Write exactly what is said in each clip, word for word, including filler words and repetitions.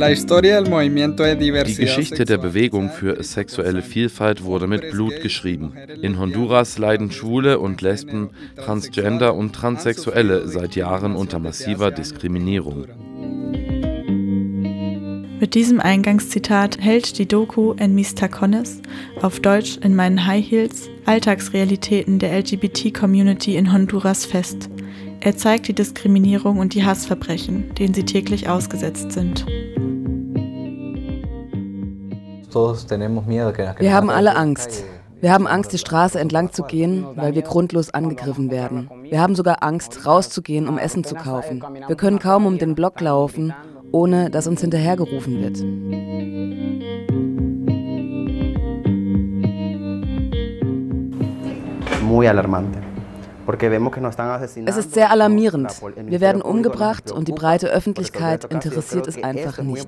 Die Geschichte der Bewegung für sexuelle Vielfalt wurde mit Blut geschrieben. In Honduras leiden Schwule und Lesben, Transgender und Transsexuelle seit Jahren unter massiver Diskriminierung. Mit diesem Eingangszitat hält die Doku En Mis Tacones, auf Deutsch In meinen High Heels, Alltagsrealitäten der L G B T-Community in Honduras fest. Er zeigt die Diskriminierung und die Hassverbrechen, denen sie täglich ausgesetzt sind. Wir haben alle Angst. Wir haben Angst, die Straße entlang zu gehen, weil wir grundlos angegriffen werden. Wir haben sogar Angst, rauszugehen, um Essen zu kaufen. Wir können kaum um den Block laufen, ohne dass uns hinterhergerufen wird. Es ist sehr alarmierend. Wir werden umgebracht und die breite Öffentlichkeit interessiert es einfach nicht.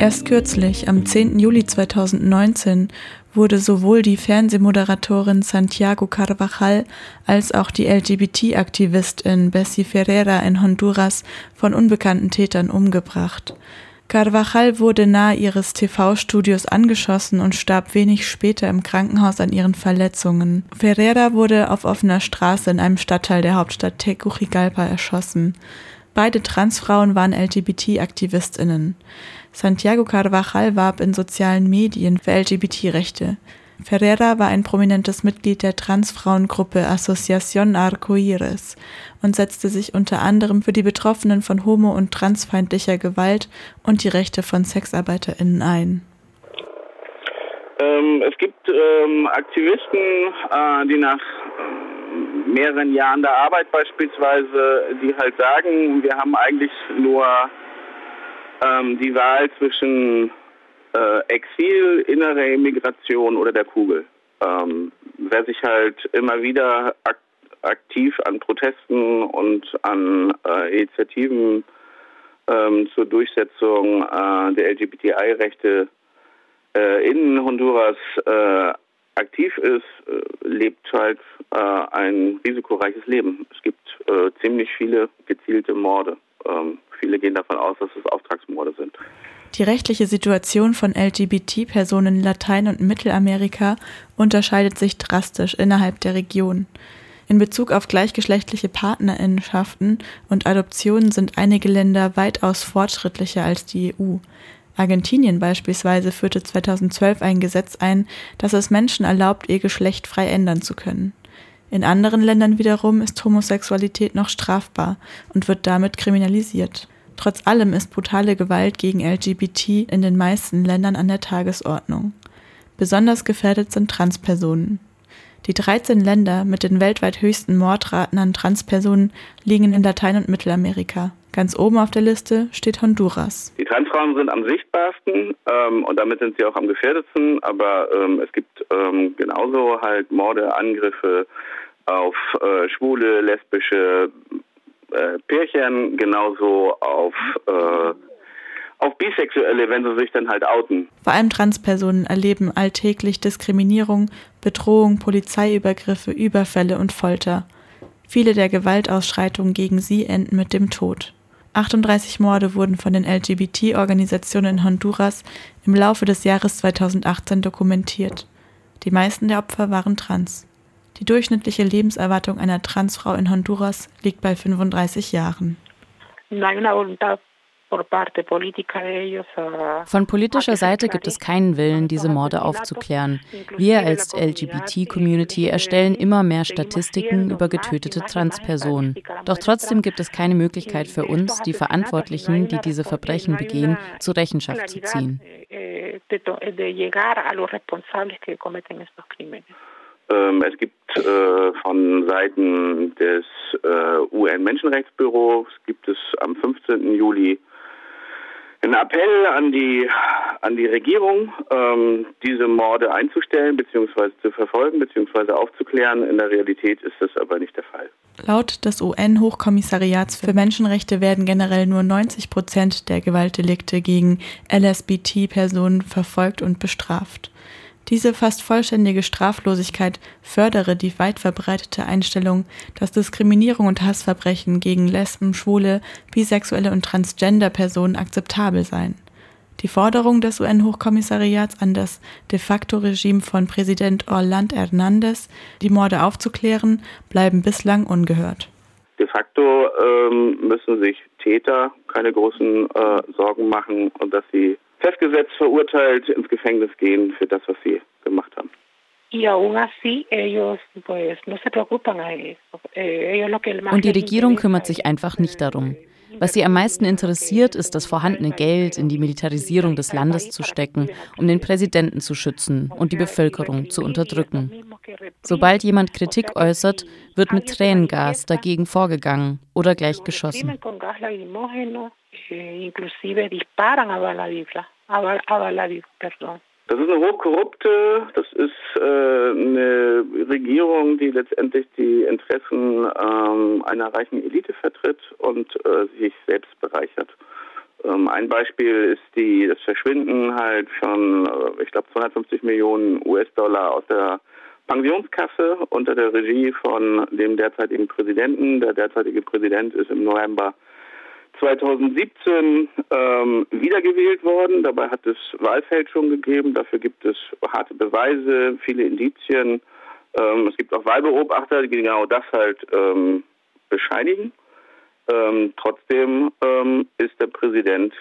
Erst kürzlich, am zehnten Juli zweitausendneunzehn, wurde sowohl die Fernsehmoderatorin Santiago Carvajal als auch die L G B T-Aktivistin Bessy Ferrera in Honduras von unbekannten Tätern umgebracht. Carvajal wurde nahe ihres T V-Studios angeschossen und starb wenig später im Krankenhaus an ihren Verletzungen. Ferrera wurde auf offener Straße in einem Stadtteil der Hauptstadt Tegucigalpa erschossen. Beide Transfrauen waren L G B T-AktivistInnen. Santiago Carvajal warb in sozialen Medien für L G B T-Rechte. Ferrera war ein prominentes Mitglied der Transfrauengruppe Asociación Arcoíris und setzte sich unter anderem für die Betroffenen von homo- und transfeindlicher Gewalt und die Rechte von SexarbeiterInnen ein. Ähm, es gibt ähm, Aktivisten, äh, die nach mehreren Jahren der Arbeit beispielsweise, die halt sagen, wir haben eigentlich nur ähm, die Wahl zwischen äh, Exil, innere Emigration oder der Kugel. Ähm, wer sich halt immer wieder ak- aktiv an Protesten und an äh, Initiativen ähm, zur Durchsetzung äh, der L G B T I-Rechte äh, in Honduras äh, aktiv ist, lebt halt äh, ein risikoreiches Leben. Es gibt äh, ziemlich viele gezielte Morde. Ähm, viele gehen davon aus, dass es Auftragsmorde sind. Die rechtliche Situation von L G B T-Personen in Latein- und Mittelamerika unterscheidet sich drastisch innerhalb der Region. In Bezug auf gleichgeschlechtliche Partnerinnenschaften und Adoptionen sind einige Länder weitaus fortschrittlicher als die E U. Argentinien beispielsweise führte zweitausendzwölf ein Gesetz ein, das es Menschen erlaubt, ihr Geschlecht frei ändern zu können. In anderen Ländern wiederum ist Homosexualität noch strafbar und wird damit kriminalisiert. Trotz allem ist brutale Gewalt gegen L G B T in den meisten Ländern an der Tagesordnung. Besonders gefährdet sind Transpersonen. Die dreizehn Länder mit den weltweit höchsten Mordraten an Transpersonen liegen in Latein- und Mittelamerika. Ganz oben auf der Liste steht Honduras. Die Transfrauen sind am sichtbarsten ähm, und damit sind sie auch am gefährdetsten. Aber ähm, es gibt ähm, genauso halt Morde, Angriffe auf äh, schwule, lesbische äh, Pärchen, genauso auf, äh, auf Bisexuelle, wenn sie sich dann halt outen. Vor allem Transpersonen erleben alltäglich Diskriminierung, Bedrohung, Polizeiübergriffe, Überfälle und Folter. Viele der Gewaltausschreitungen gegen sie enden mit dem Tod. achtunddreißig Morde wurden von den L G B T-Organisationen in Honduras im Laufe des Jahres zweitausendachtzehn dokumentiert. Die meisten der Opfer waren trans. Die durchschnittliche Lebenserwartung einer Transfrau in Honduras liegt bei fünfunddreißig Jahren. Von politischer Seite gibt es keinen Willen, diese Morde aufzuklären. Wir als L G B T-Community erstellen immer mehr Statistiken über getötete Transpersonen. Doch trotzdem gibt es keine Möglichkeit für uns, die Verantwortlichen, die diese Verbrechen begehen, zur Rechenschaft zu ziehen. Es gibt äh, von Seiten des äh, U N-Menschenrechtsbüros, gibt es am fünfzehnten Juli ein Appell an die an die Regierung, ähm, diese Morde einzustellen bzw. zu verfolgen bzw. aufzuklären. In der Realität ist das aber nicht der Fall. Laut des U N-Hochkommissariats für Menschenrechte werden generell nur neunzig Prozent der Gewaltdelikte gegen L G B T-Personen verfolgt und bestraft. Diese fast vollständige Straflosigkeit fördere die weit verbreitete Einstellung, dass Diskriminierung und Hassverbrechen gegen Lesben, Schwule, Bisexuelle und Transgender-Personen akzeptabel seien. Die Forderung des U N-Hochkommissariats an das de facto Regime von Präsident Orlando Hernández, die Morde aufzuklären, bleiben bislang ungehört. De facto ähm, müssen sich Täter keine großen äh, Sorgen machen und dass sie festgesetzt, verurteilt, ins Gefängnis gehen für das, was sie gemacht haben. Und die Regierung kümmert sich einfach nicht darum. Was sie am meisten interessiert, ist, das vorhandene Geld in die Militarisierung des Landes zu stecken, um den Präsidenten zu schützen und die Bevölkerung zu unterdrücken. Sobald jemand Kritik äußert, wird mit Tränengas dagegen vorgegangen oder gleich geschossen. Das ist eine hochkorrupte, das ist äh, eine Regierung, die letztendlich die Interessen ähm, einer reichen Elite vertritt und äh, sich selbst bereichert. Ähm, ein Beispiel ist die, das Verschwinden halt schon, äh, ich glaube, zweihundertfünfzig Millionen US-Dollar aus der Pensionskasse unter der Regie von dem derzeitigen Präsidenten. Der derzeitige Präsident ist im November zweitausendsiebzehn ähm, wiedergewählt worden. Dabei hat es Wahlfälschung gegeben. Dafür gibt es harte Beweise, viele Indizien. Ähm, es gibt auch Wahlbeobachter, die genau das halt ähm, bescheinigen. Ähm, trotzdem ähm, ist der Präsident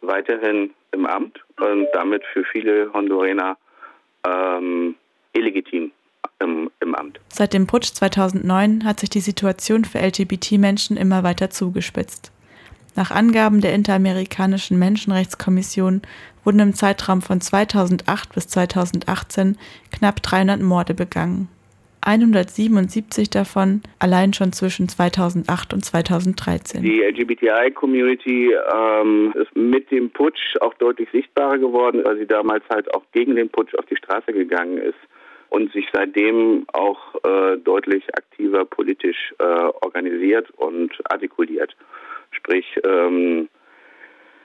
weiterhin im Amt und damit für viele Hondurener ähm, illegitim. Im, im Amt. Seit dem Putsch zweitausendneun hat sich die Situation für L G B T-Menschen immer weiter zugespitzt. Nach Angaben der Interamerikanischen Menschenrechtskommission wurden im Zeitraum von zweitausendacht bis zweitausendachtzehn knapp dreihundert Morde begangen. hundertsiebenundsiebzig davon allein schon zwischen zweitausendacht und zweitausenddreizehn. Die L G B T I-Community ähm, ist mit dem Putsch auch deutlich sichtbarer geworden, weil sie damals halt auch gegen den Putsch auf die Straße gegangen ist und sich seitdem auch äh, deutlich aktiver politisch äh, organisiert und artikuliert. Sprich, ähm,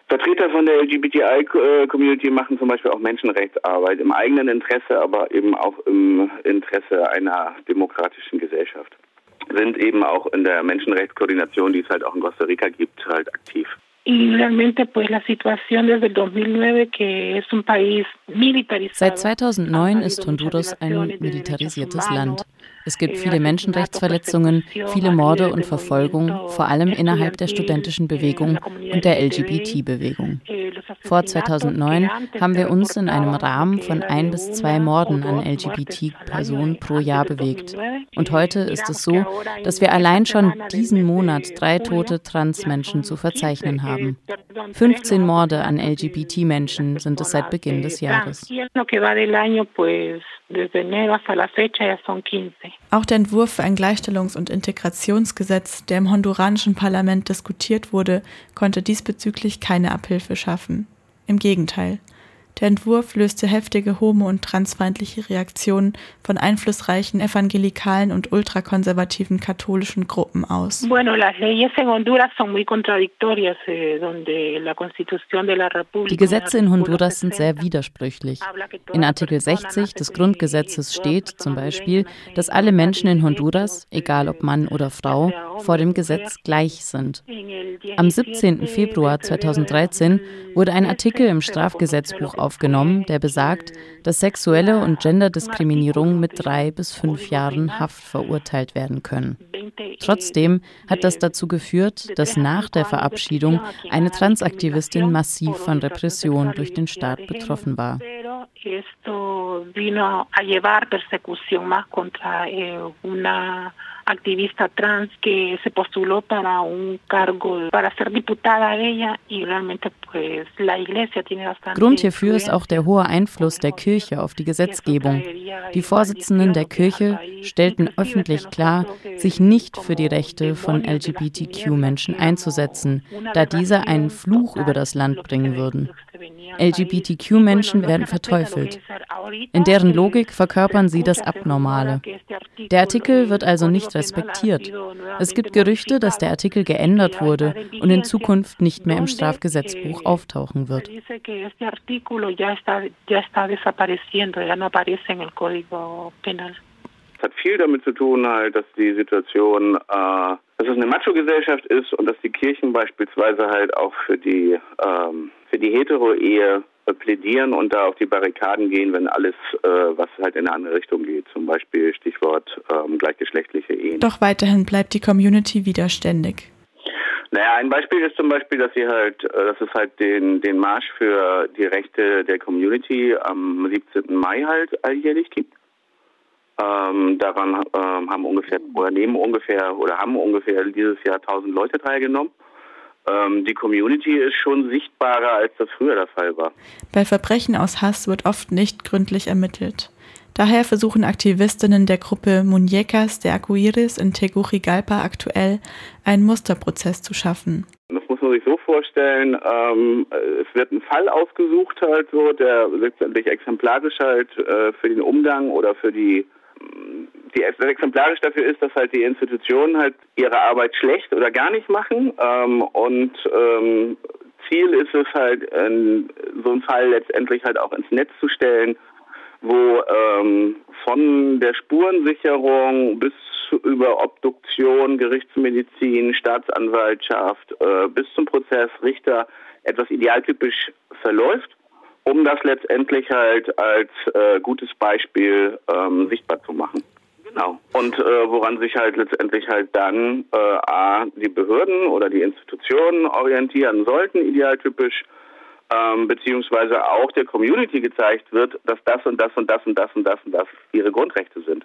Vertreter von der L G B T I-Community machen zum Beispiel auch Menschenrechtsarbeit im eigenen Interesse, aber eben auch im Interesse einer demokratischen Gesellschaft. Sind eben auch in der Menschenrechtskoordination, die es halt auch in Costa Rica gibt, halt aktiv. Seit zweitausendneun ist Honduras ein militarisiertes Land. Es gibt viele Menschenrechtsverletzungen, viele Morde und Verfolgung, vor allem innerhalb der studentischen Bewegung und der L G B T-Bewegung. Vor zweitausendneun haben wir uns in einem Rahmen von ein bis zwei Morden an L G B T-Personen pro Jahr bewegt. Und heute ist es so, dass wir allein schon diesen Monat drei tote Transmenschen zu verzeichnen haben. fünfzehn Morde an L G B T-Menschen sind es seit Beginn des Jahres. Auch der Entwurf für ein Gleichstellungs- und Integrationsgesetz, der im honduranischen Parlament diskutiert wurde, konnte diesbezüglich keine Abhilfe schaffen. Im Gegenteil, der Entwurf löste heftige homo- und transfeindliche Reaktionen von einflussreichen evangelikalen und ultrakonservativen katholischen Gruppen aus. Die Gesetze in Honduras sind sehr widersprüchlich. In Artikel sechzig des Grundgesetzes steht zum Beispiel, dass alle Menschen in Honduras, egal ob Mann oder Frau, vor dem Gesetz gleich sind. Am siebzehnten Februar zweitausenddreizehn wurde ein Artikel im Strafgesetzbuch aufgenommen. aufgenommen, der besagt, dass sexuelle und Genderdiskriminierung mit drei bis fünf Jahren Haft verurteilt werden können. Trotzdem hat das dazu geführt, dass nach der Verabschiedung eine Transaktivistin massiv von Repression durch den Staat betroffen war. Activista trans que se postuló para un cargo para ser diputada ella y realmente pues la iglesia tiene bastante. Grund hierfür ist auch der hohe Einfluss der Kirche auf die Gesetzgebung. Die Vorsitzenden der Kirche stellten öffentlich klar, sich nicht für die Rechte von L G B T Q-Menschen einzusetzen, da diese einen Fluch über das Land bringen würden. L G B T Q Menschen werden verteufelt. In deren Logik verkörpern sie das Abnormale. Der Artikel wird also nicht respektiert. Es gibt Gerüchte, dass der Artikel geändert wurde und in Zukunft nicht mehr im Strafgesetzbuch auftauchen wird. Es hat viel damit zu tun, halt, dass die Situation, äh, dass es eine Macho-Gesellschaft ist und dass die Kirchen beispielsweise halt auch für die, ähm, für die Hetero-Ehe plädieren und da auf die Barrikaden gehen, wenn alles, äh, was halt in eine andere Richtung geht, zum Beispiel Stichwort ähm, gleichgeschlechtliche Ehen. Doch weiterhin bleibt die Community widerständig. Naja, ein Beispiel ist zum Beispiel, dass sie halt, dass es halt den, den Marsch für die Rechte der Community am siebzehnten Mai halt alljährlich gibt. Ähm, daran ähm, haben ungefähr oder nehmen ungefähr oder haben ungefähr dieses Jahr tausend Leute teilgenommen. Ähm, die Community ist schon sichtbarer, als das früher der Fall war. Bei Verbrechen aus Hass wird oft nicht gründlich ermittelt. Daher versuchen Aktivistinnen der Gruppe Muñecas de Acuires in Tegucigalpa aktuell einen Musterprozess zu schaffen. Das muss man sich so vorstellen, ähm, es wird ein Fall ausgesucht, halt so, der letztendlich exemplarisch halt äh, für den Umgang oder für die Die exemplarisch dafür ist, dass halt die Institutionen halt ihre Arbeit schlecht oder gar nicht machen. Ähm, und ähm, Ziel ist es halt, in, so einen Fall letztendlich halt auch ins Netz zu stellen, wo ähm, von der Spurensicherung bis über Obduktion, Gerichtsmedizin, Staatsanwaltschaft äh, bis zum Prozess Richter etwas idealtypisch verläuft, um das letztendlich halt als äh, gutes Beispiel ähm, sichtbar zu machen. Genau. Und äh, woran sich halt letztendlich halt dann äh, A, die Behörden oder die Institutionen orientieren sollten, idealtypisch, ähm, beziehungsweise auch der Community gezeigt wird, dass das und das und das und das und das und das ihre Grundrechte sind.